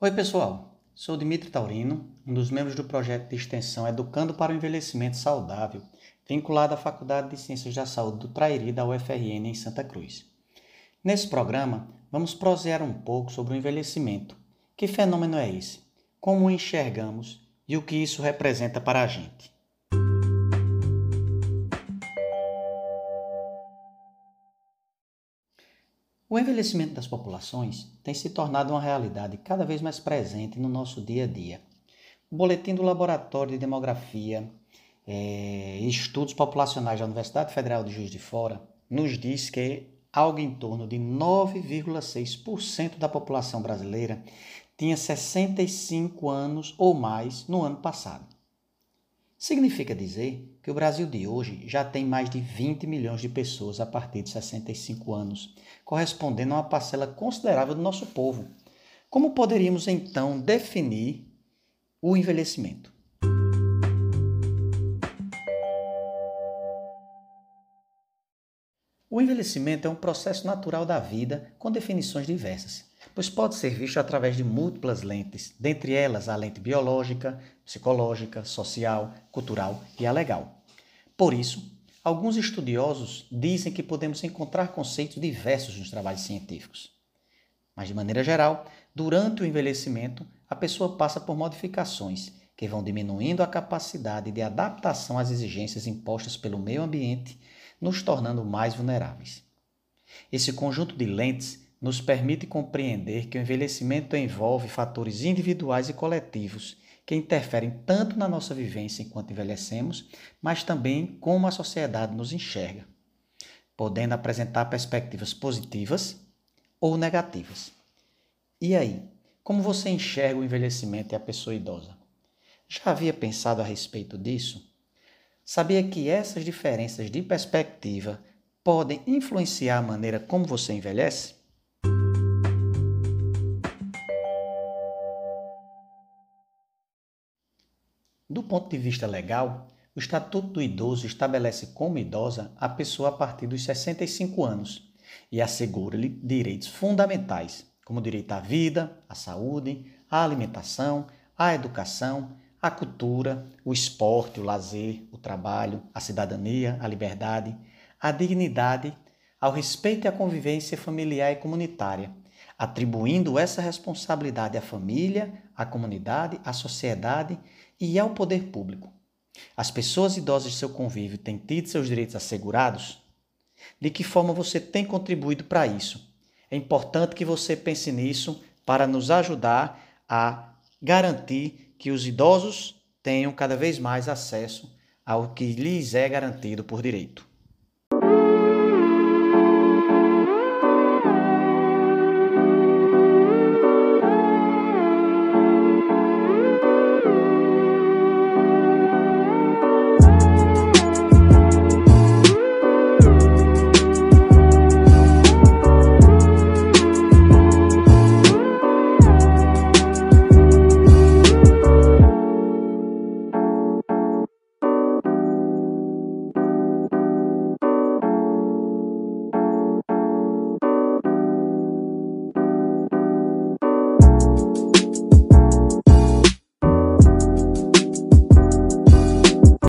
Oi pessoal, sou Dimitri Taurino, um dos membros do projeto de extensão Educando para o Envelhecimento Saudável, vinculado à Faculdade de Ciências da Saúde do Trairi da UFRN em Santa Cruz. Nesse programa, vamos prosear um pouco sobre o envelhecimento. Que fenômeno é esse? Como o enxergamos e o que isso representa para a gente? O envelhecimento das populações tem se tornado uma realidade cada vez mais presente no nosso dia a dia. O Boletim do Laboratório de Demografia e Estudos Populacionais da Universidade Federal de Juiz de Fora nos diz que algo em torno de 9,6% da população brasileira tinha 65 anos ou mais no ano passado. Significa dizer que o Brasil de hoje já tem mais de 20 milhões de pessoas a partir de 65 anos, correspondendo a uma parcela considerável do nosso povo. Como poderíamos, então, definir o envelhecimento? O envelhecimento é um processo natural da vida com definições diversas, pois pode ser visto através de múltiplas lentes, dentre elas a lente biológica, psicológica, social, cultural e a legal. Por isso, alguns estudiosos dizem que podemos encontrar conceitos diversos nos trabalhos científicos. Mas, de maneira geral, durante o envelhecimento, a pessoa passa por modificações que vão diminuindo a capacidade de adaptação às exigências impostas pelo meio ambiente, nos tornando mais vulneráveis. Esse conjunto de lentes nos permite compreender que o envelhecimento envolve fatores individuais e coletivos que interferem tanto na nossa vivência enquanto envelhecemos, mas também como a sociedade nos enxerga, podendo apresentar perspectivas positivas ou negativas. E aí, como você enxerga o envelhecimento e a pessoa idosa? Já havia pensado a respeito disso? Sabia que essas diferenças de perspectiva podem influenciar a maneira como você envelhece? Do ponto de vista legal, o Estatuto do Idoso estabelece como idosa a pessoa a partir dos 65 anos e assegura-lhe direitos fundamentais, como o direito à vida, à saúde, à alimentação, à educação, a cultura, o esporte, o lazer, o trabalho, a cidadania, a liberdade, a dignidade, ao respeito e à convivência familiar e comunitária, atribuindo essa responsabilidade à família, à comunidade, à sociedade e ao poder público. As pessoas idosas de seu convívio têm tido seus direitos assegurados? De que forma você tem contribuído para isso? É importante que você pense nisso para nos ajudar a garantir que os idosos tenham cada vez mais acesso ao que lhes é garantido por direito.